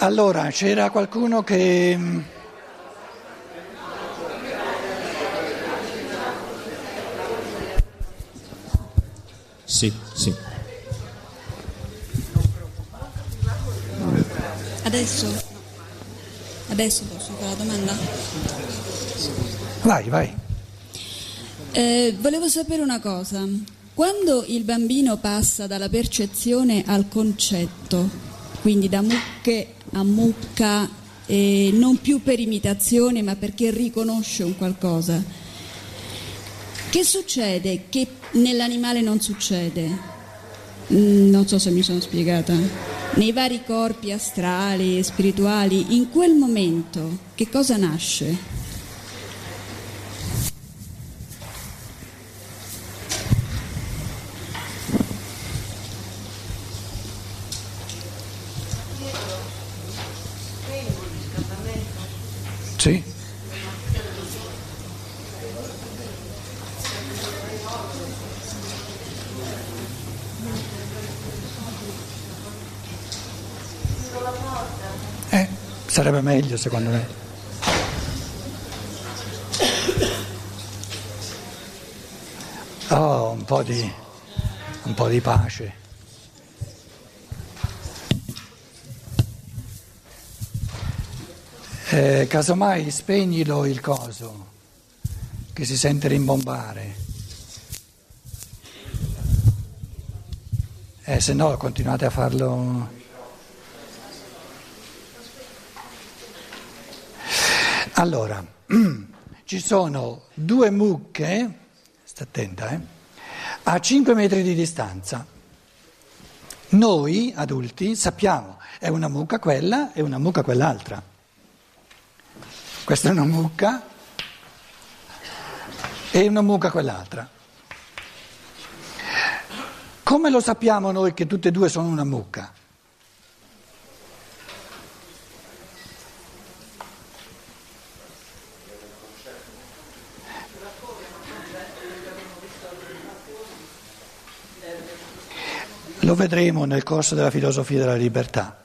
Allora, c'era qualcuno che... Sì. Adesso posso fare la domanda? Vai. Volevo sapere una cosa. Quando il bambino passa dalla percezione al concetto, quindi da mucche a mucca, non più per imitazione ma perché riconosce un qualcosa, che succede che nell'animale non succede? Non so se mi sono spiegata. Nei vari corpi astrali e spirituali, in quel momento che cosa nasce? Sì. Sarebbe meglio secondo me. Oh, un po' di pace. Casomai spegnilo il coso che si sente rimbombare, se no continuate a farlo. Allora, ci sono due mucche, sta attenta, a 5 metri di distanza. Noi adulti sappiamo, è una mucca quella e una mucca quell'altra. Questa è una mucca e una mucca quell'altra. Come lo sappiamo noi che tutte e due sono una mucca? Lo vedremo nel corso della filosofia della libertà,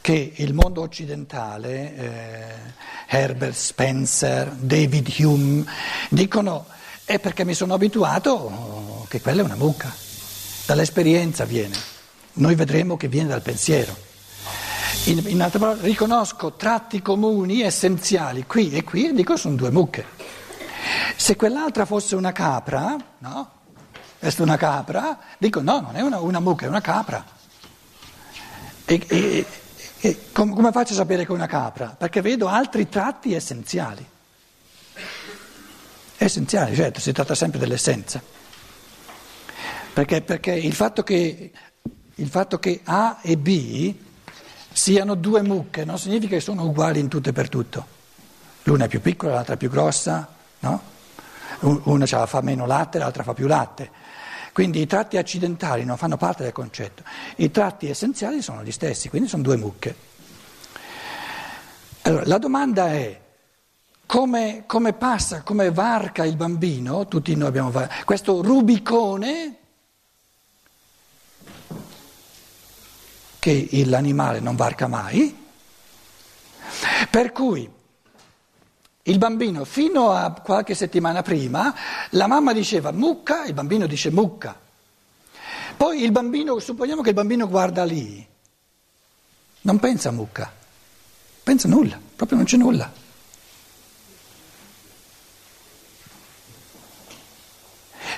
che il mondo occidentale... Herbert Spencer, David Hume, dicono è perché mi sono abituato che quella è una mucca, dall'esperienza viene, noi vedremo che viene dal pensiero. In altre parole, riconosco tratti comuni essenziali qui e dico sono due mucche. Se quell'altra fosse una capra, no? Questa è una capra, dico no, non è una mucca, è una capra. E come faccio a sapere che è una capra? Perché vedo altri tratti essenziali, certo, si tratta sempre dell'essenza, perché il fatto che A e B siano due mucche non significa che sono uguali in tutto e per tutto, l'una è più piccola, l'altra è più grossa, no? Una fa meno latte, l'altra fa più latte, quindi i tratti accidentali non fanno parte del concetto, i tratti essenziali sono gli stessi, quindi sono due mucche. Allora, la domanda è come passa, come varca il bambino, tutti noi abbiamo questo rubicone che l'animale non varca mai, per cui il bambino fino a qualche settimana prima la mamma diceva mucca, il bambino dice mucca. Poi il bambino, supponiamo che il bambino guarda lì, non pensa mucca, pensa nulla, proprio non c'è nulla.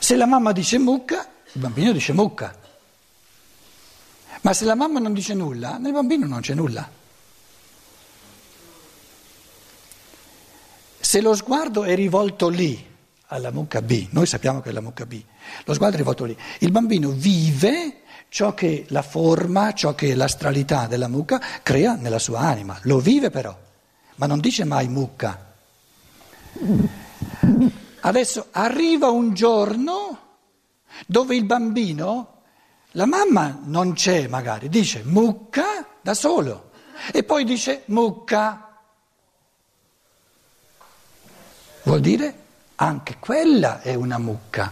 Se la mamma dice mucca, il bambino dice mucca. Ma se la mamma non dice nulla, nel bambino non c'è nulla. Se lo sguardo è rivolto lì, alla mucca B, noi sappiamo che è la mucca B, lo sguardo è rivolto lì, il bambino vive ciò che la forma, ciò che l'astralità della mucca crea nella sua anima, lo vive però, ma non dice mai mucca. Adesso arriva un giorno dove il bambino, la mamma non c'è magari, dice mucca da solo e poi dice mucca. Vuol dire anche quella è una mucca.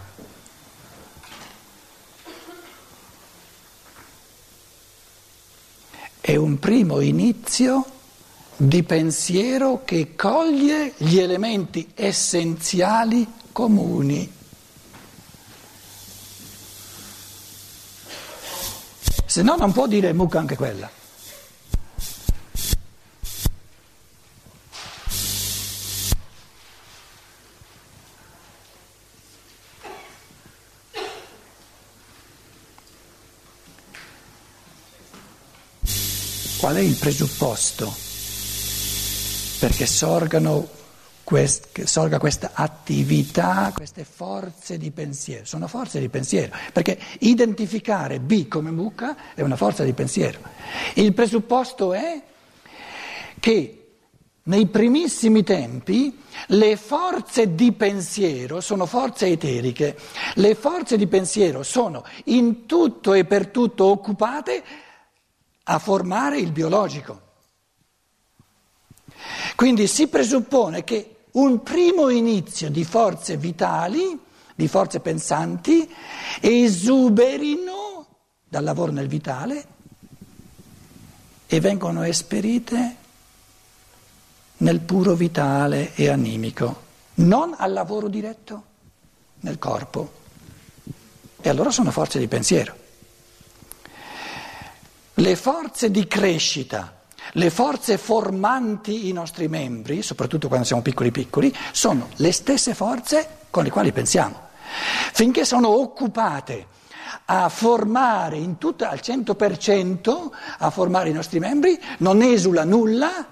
è un primo inizio di pensiero che coglie gli elementi essenziali comuni. Se no non può dire mucca anche quella. Qual è il presupposto perché sorga questa attività, queste forze di pensiero? Sono forze di pensiero, perché identificare B come mucca è una forza di pensiero. Il presupposto è che nei primissimi tempi le forze di pensiero sono forze eteriche, le forze di pensiero sono in tutto e per tutto occupate a formare il biologico. Quindi si presuppone che un primo inizio di forze vitali, di forze pensanti, esuberino dal lavoro nel vitale e vengono esperite nel puro vitale e animico, non al lavoro diretto nel corpo. E allora sono forze di pensiero. Le forze di crescita, le forze formanti i nostri membri, soprattutto quando siamo piccoli piccoli, sono le stesse forze con le quali pensiamo. Finché sono occupate a formare in tutta, al 100%, a formare i nostri membri, non esula nulla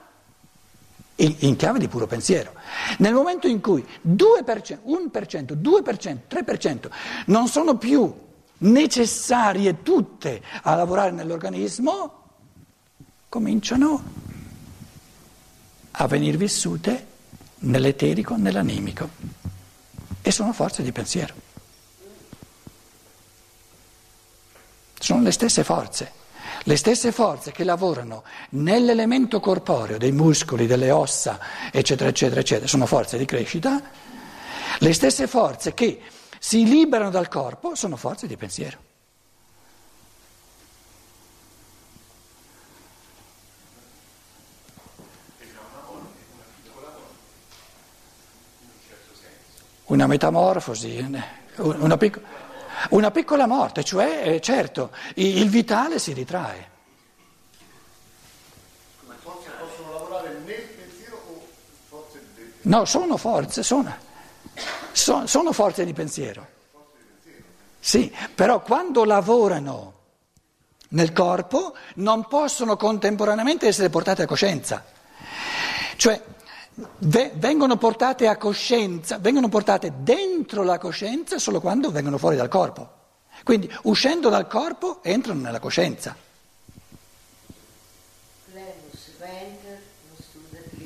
in chiave di puro pensiero. Nel momento in cui 2%, 1%, 2%, 3% non sono più necessarie tutte a lavorare nell'organismo, cominciano a venir vissute nell'eterico, nell'animico, e sono forze di pensiero. Sono le stesse forze che lavorano nell'elemento corporeo, dei muscoli, delle ossa, eccetera, eccetera, eccetera, sono forze di crescita, le stesse forze che si liberano dal corpo sono forze di pensiero. Una metamorfosi, una piccola morte, cioè certo, il vitale si ritrae. Ma forze possono lavorare nel pensiero o forze di pensiero? No, sono forze, sono forze di pensiero, sì, però quando lavorano nel corpo non possono contemporaneamente essere portate a coscienza, cioè vengono portate a coscienza, vengono portate dentro la coscienza solo quando vengono fuori dal corpo, quindi uscendo dal corpo entrano nella coscienza.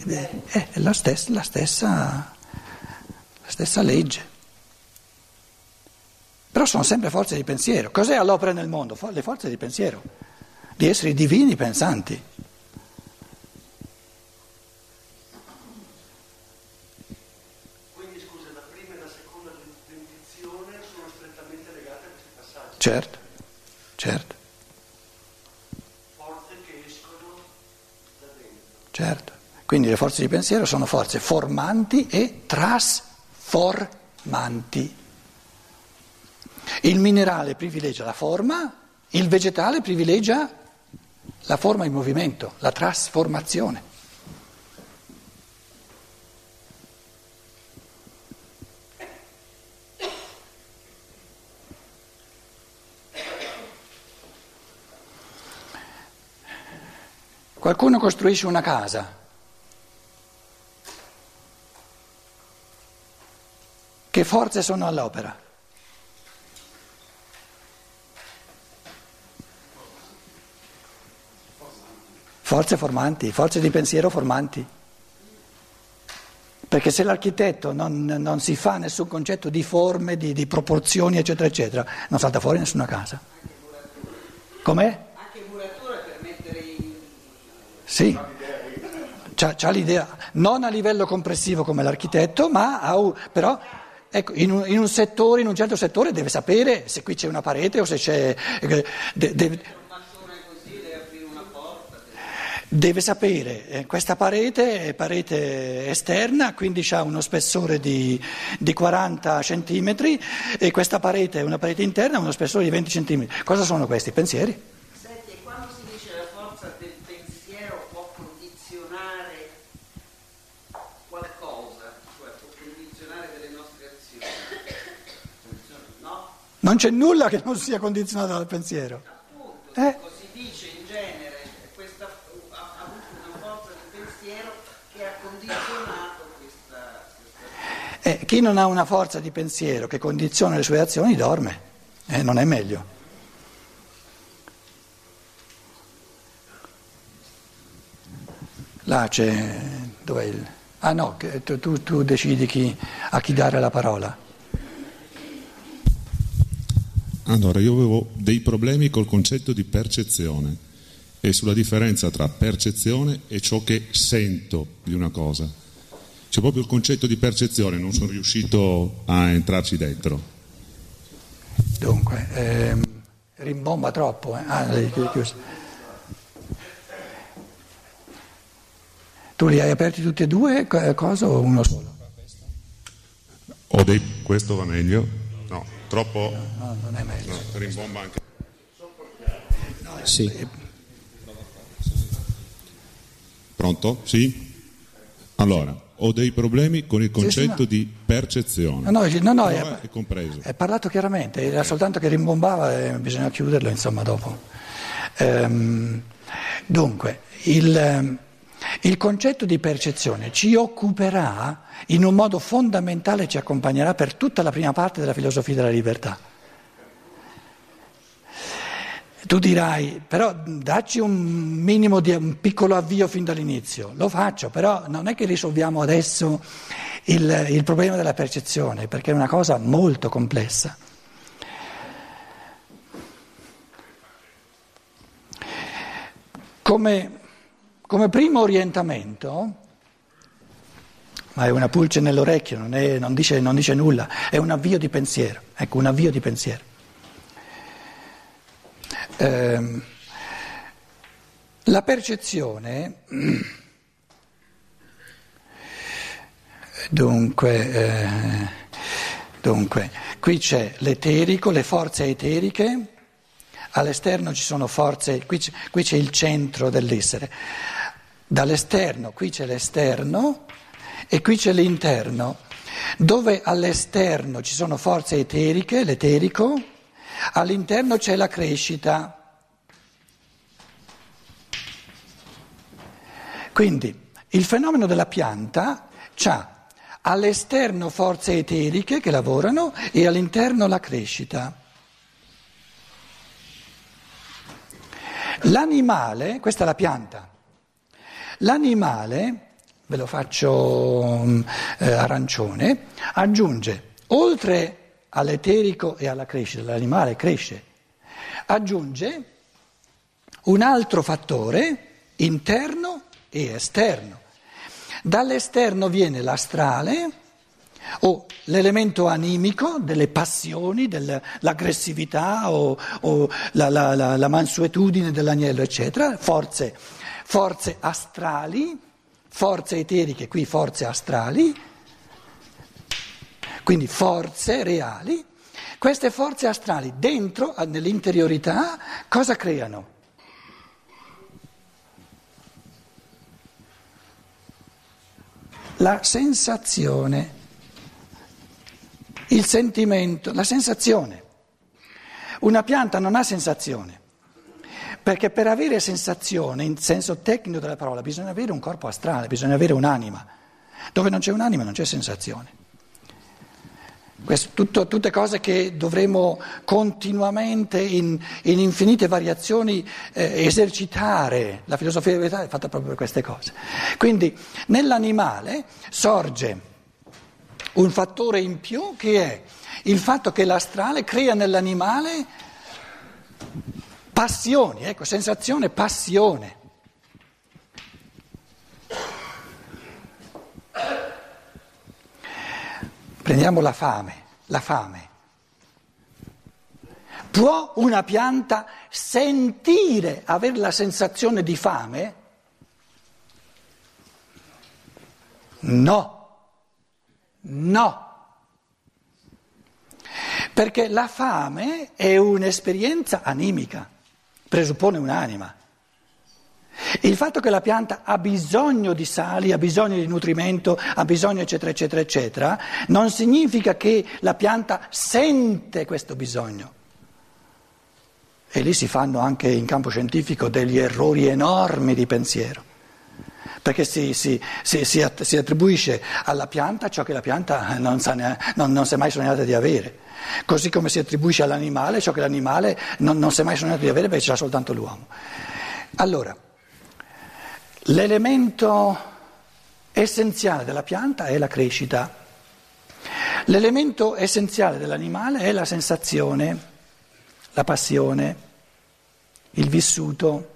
È la stessa legge, però sono sempre forze di pensiero. Cos'è all'opera nel mondo? Le forze di pensiero, di esseri divini pensanti. Quindi scusa, la prima e la seconda benedizione sono strettamente legate a questi passaggi. Certo, certo. Forze che escono da dentro. Certo, quindi le forze di pensiero sono forze formanti e trasformanti. Il minerale privilegia la forma, il vegetale privilegia la forma in movimento, la trasformazione. Qualcuno costruisce una casa. Che forze sono all'opera? Forze formanti, forze di pensiero formanti. Perché se l'architetto non si fa nessun concetto di forme, di proporzioni, eccetera, eccetera, non salta fuori nessuna casa. Com'è? Anche muratura per mettere i... Sì. C'ha l'idea, non a livello compressivo come l'architetto, ma però... Ecco, in un certo settore deve sapere se qui c'è una parete o se c'è... Deve aprire una porta. deve sapere, questa parete è parete esterna, quindi ha uno spessore di 40 centimetri e questa parete è una parete interna, uno spessore di 20 centimetri. Cosa sono questi? Pensieri? Senti, e quando si dice la forza del pensiero può condizionare qualcosa, cioè può condizionare delle nostre azioni, no? Non c'è nulla che non sia condizionato dal pensiero. Appunto, così dice in genere. Chi non ha una forza di pensiero che condiziona le sue azioni dorme, non è meglio. Là c'è... dov'è il... Ah no, tu decidi a chi dare la parola. Allora, io avevo dei problemi col concetto di percezione e sulla differenza tra percezione e ciò che sento di una cosa. C'è proprio il concetto di percezione, non sono riuscito a entrarci dentro. Dunque, rimbomba troppo. Tu li hai aperti tutti e due, cosa o uno solo? Questo va meglio? No, troppo? No, non è meglio. No, rimbomba anche. Sì. Pronto? Sì? Allora. Ho dei problemi con il concetto di percezione. No, è compreso. È parlato chiaramente, era soltanto che rimbombava e bisogna chiuderlo, insomma, dopo. Dunque, il concetto di percezione ci occuperà in un modo fondamentale, ci accompagnerà per tutta la prima parte della filosofia della libertà. Tu dirai, però dacci un minimo di un piccolo avvio fin dall'inizio, lo faccio, però non è che risolviamo adesso il problema della percezione, perché è una cosa molto complessa. Come primo orientamento, ma è una pulce nell'orecchio, non dice nulla, è un avvio di pensiero, ecco, un avvio di pensiero. La percezione, dunque, qui c'è l'eterico, le forze eteriche, all'esterno ci sono forze, qui c'è il centro dell'essere, dall'esterno qui c'è l'esterno e qui c'è l'interno, dove all'esterno ci sono forze eteriche, l'eterico, all'interno c'è la crescita. Quindi il fenomeno della pianta c'ha all'esterno forze eteriche che lavorano e all'interno la crescita. L'animale, questa è la pianta, l'animale, ve lo faccio arancione, aggiunge oltre all'eterico e alla crescita, l'animale cresce, aggiunge un altro fattore interno e esterno. Dall'esterno viene l'astrale o l'elemento animico delle passioni, dell'aggressività o la mansuetudine dell'agnello, eccetera, forze astrali, forze eteriche, qui forze astrali. Quindi forze reali, queste forze astrali dentro, nell'interiorità, cosa creano? La sensazione, il sentimento, la sensazione. Una pianta non ha sensazione, perché per avere sensazione, in senso tecnico della parola, bisogna avere un corpo astrale, bisogna avere un'anima. Dove non c'è un'anima non c'è sensazione. Questo, tutte cose che dovremo continuamente in infinite variazioni esercitare. La filosofia della libertà è fatta proprio per queste cose. Quindi nell'animale sorge un fattore in più che è il fatto che l'astrale crea nell'animale passioni, ecco, sensazione, passione. Prendiamo la fame. Può una pianta avere la sensazione di fame? No. Perché la fame è un'esperienza animica, presuppone un'anima. Il fatto che la pianta ha bisogno di sali, ha bisogno di nutrimento, ha bisogno eccetera, non significa che la pianta sente questo bisogno. E lì si fanno anche in campo scientifico degli errori enormi di pensiero, perché si attribuisce alla pianta ciò che la pianta non si è mai sognata di avere, così come si attribuisce all'animale ciò che l'animale non si è mai sognato di avere perché ce l'ha soltanto l'uomo. Allora, l'elemento essenziale della pianta è la crescita, l'elemento essenziale dell'animale è la sensazione, la passione, il vissuto.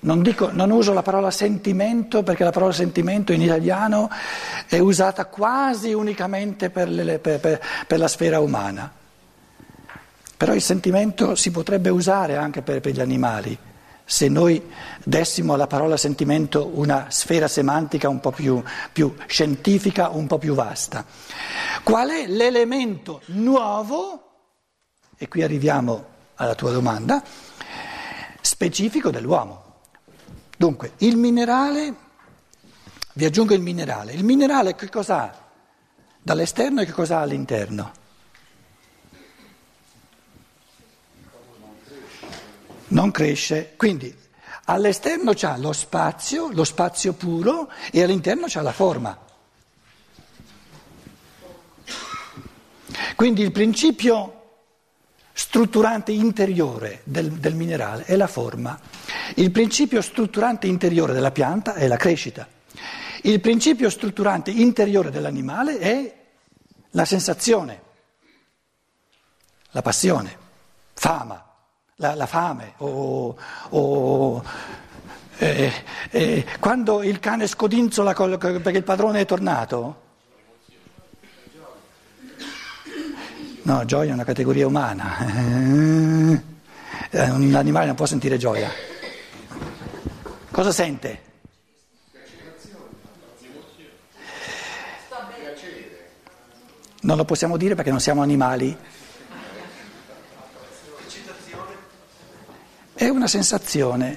Non uso la parola sentimento perché la parola sentimento in italiano è usata quasi unicamente per la sfera umana. Però il sentimento si potrebbe usare anche per gli animali, se noi dessimo alla parola sentimento una sfera semantica un po' più scientifica, un po' più vasta. Qual è l'elemento nuovo, e qui arriviamo alla tua domanda, specifico dell'uomo? Dunque, il minerale, vi aggiungo il minerale che cosa ha dall'esterno e che cosa ha all'interno? Non cresce, quindi all'esterno c'ha lo spazio puro, e all'interno c'ha la forma. Quindi il principio strutturante interiore del minerale è la forma, il principio strutturante interiore della pianta è la crescita, il principio strutturante interiore dell'animale è la sensazione, la passione, fama. La fame, quando il cane scodinzola perché il padrone è tornato? No, gioia è una categoria umana, un animale non può sentire gioia. Cosa sente? Non lo possiamo dire perché non siamo animali. È una sensazione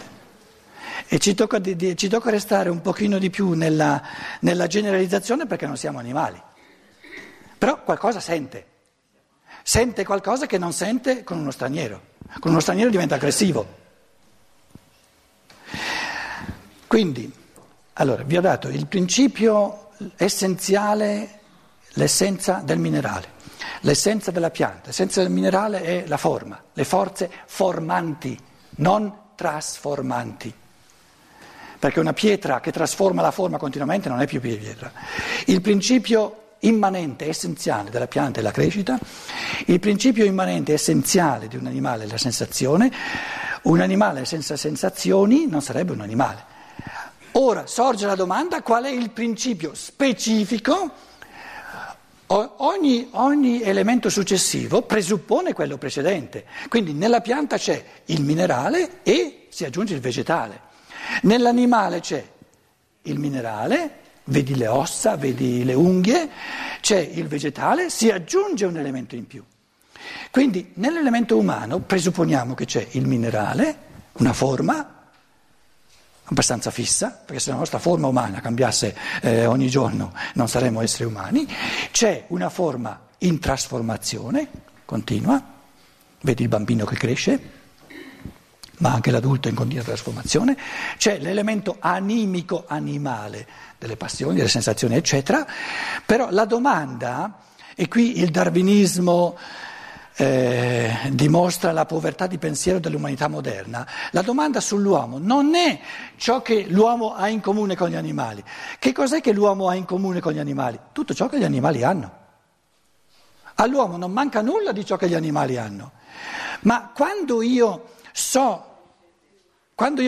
e ci tocca restare un pochino di più nella generalizzazione perché non siamo animali, però qualcosa sente qualcosa che non sente con uno straniero, diventa aggressivo. Quindi, allora, vi ho dato il principio essenziale, l'essenza del minerale. L'essenza della pianta, l'essenza del minerale è la forma, le forze formanti, non trasformanti, perché una pietra che trasforma la forma continuamente non è più pietra. Il principio immanente, essenziale della pianta è la crescita, il principio immanente, essenziale di un animale è la sensazione, un animale senza sensazioni non sarebbe un animale. Ora sorge la domanda: qual è il principio specifico? Ogni elemento successivo presuppone quello precedente, quindi nella pianta c'è il minerale e si aggiunge il vegetale, nell'animale c'è il minerale, vedi le ossa, vedi le unghie, c'è il vegetale, si aggiunge un elemento in più. Quindi nell'elemento umano presupponiamo che c'è il minerale, una forma abbastanza fissa, perché se la nostra forma umana cambiasse ogni giorno non saremmo esseri umani, c'è una forma in trasformazione continua, vedi il bambino che cresce, ma anche l'adulto in continua trasformazione, c'è l'elemento animico animale delle passioni, delle sensazioni eccetera, però la domanda, e qui il darwinismo dimostra la povertà di pensiero dell'umanità moderna, la domanda sull'uomo non è ciò che l'uomo ha in comune con gli animali. Che cos'è che l'uomo ha in comune con gli animali? Tutto ciò che gli animali hanno. All'uomo non manca nulla di ciò che gli animali hanno, ma quando io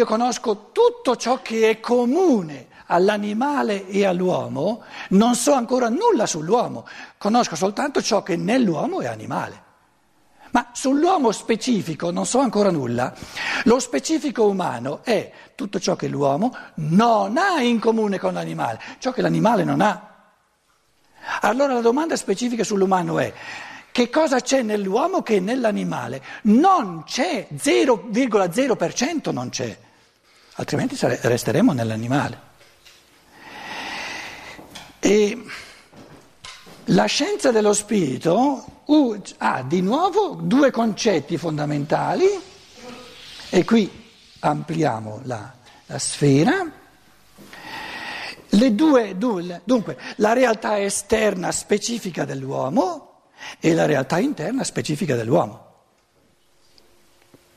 conosco tutto ciò che è comune all'animale e all'uomo, non so ancora nulla sull'uomo, conosco soltanto ciò che nell'uomo è animale. Ma sull'uomo specifico non so ancora nulla. Lo specifico umano è tutto ciò che l'uomo non ha in comune con l'animale, ciò che l'animale non ha. Allora la domanda specifica sull'umano è: che cosa c'è nell'uomo che nell'animale non c'è? 0,0% non c'è, altrimenti resteremo nell'animale. E la scienza dello spirito ha di nuovo due concetti fondamentali, e qui ampliamo la sfera. Dunque, la realtà esterna specifica dell'uomo e la realtà interna specifica dell'uomo.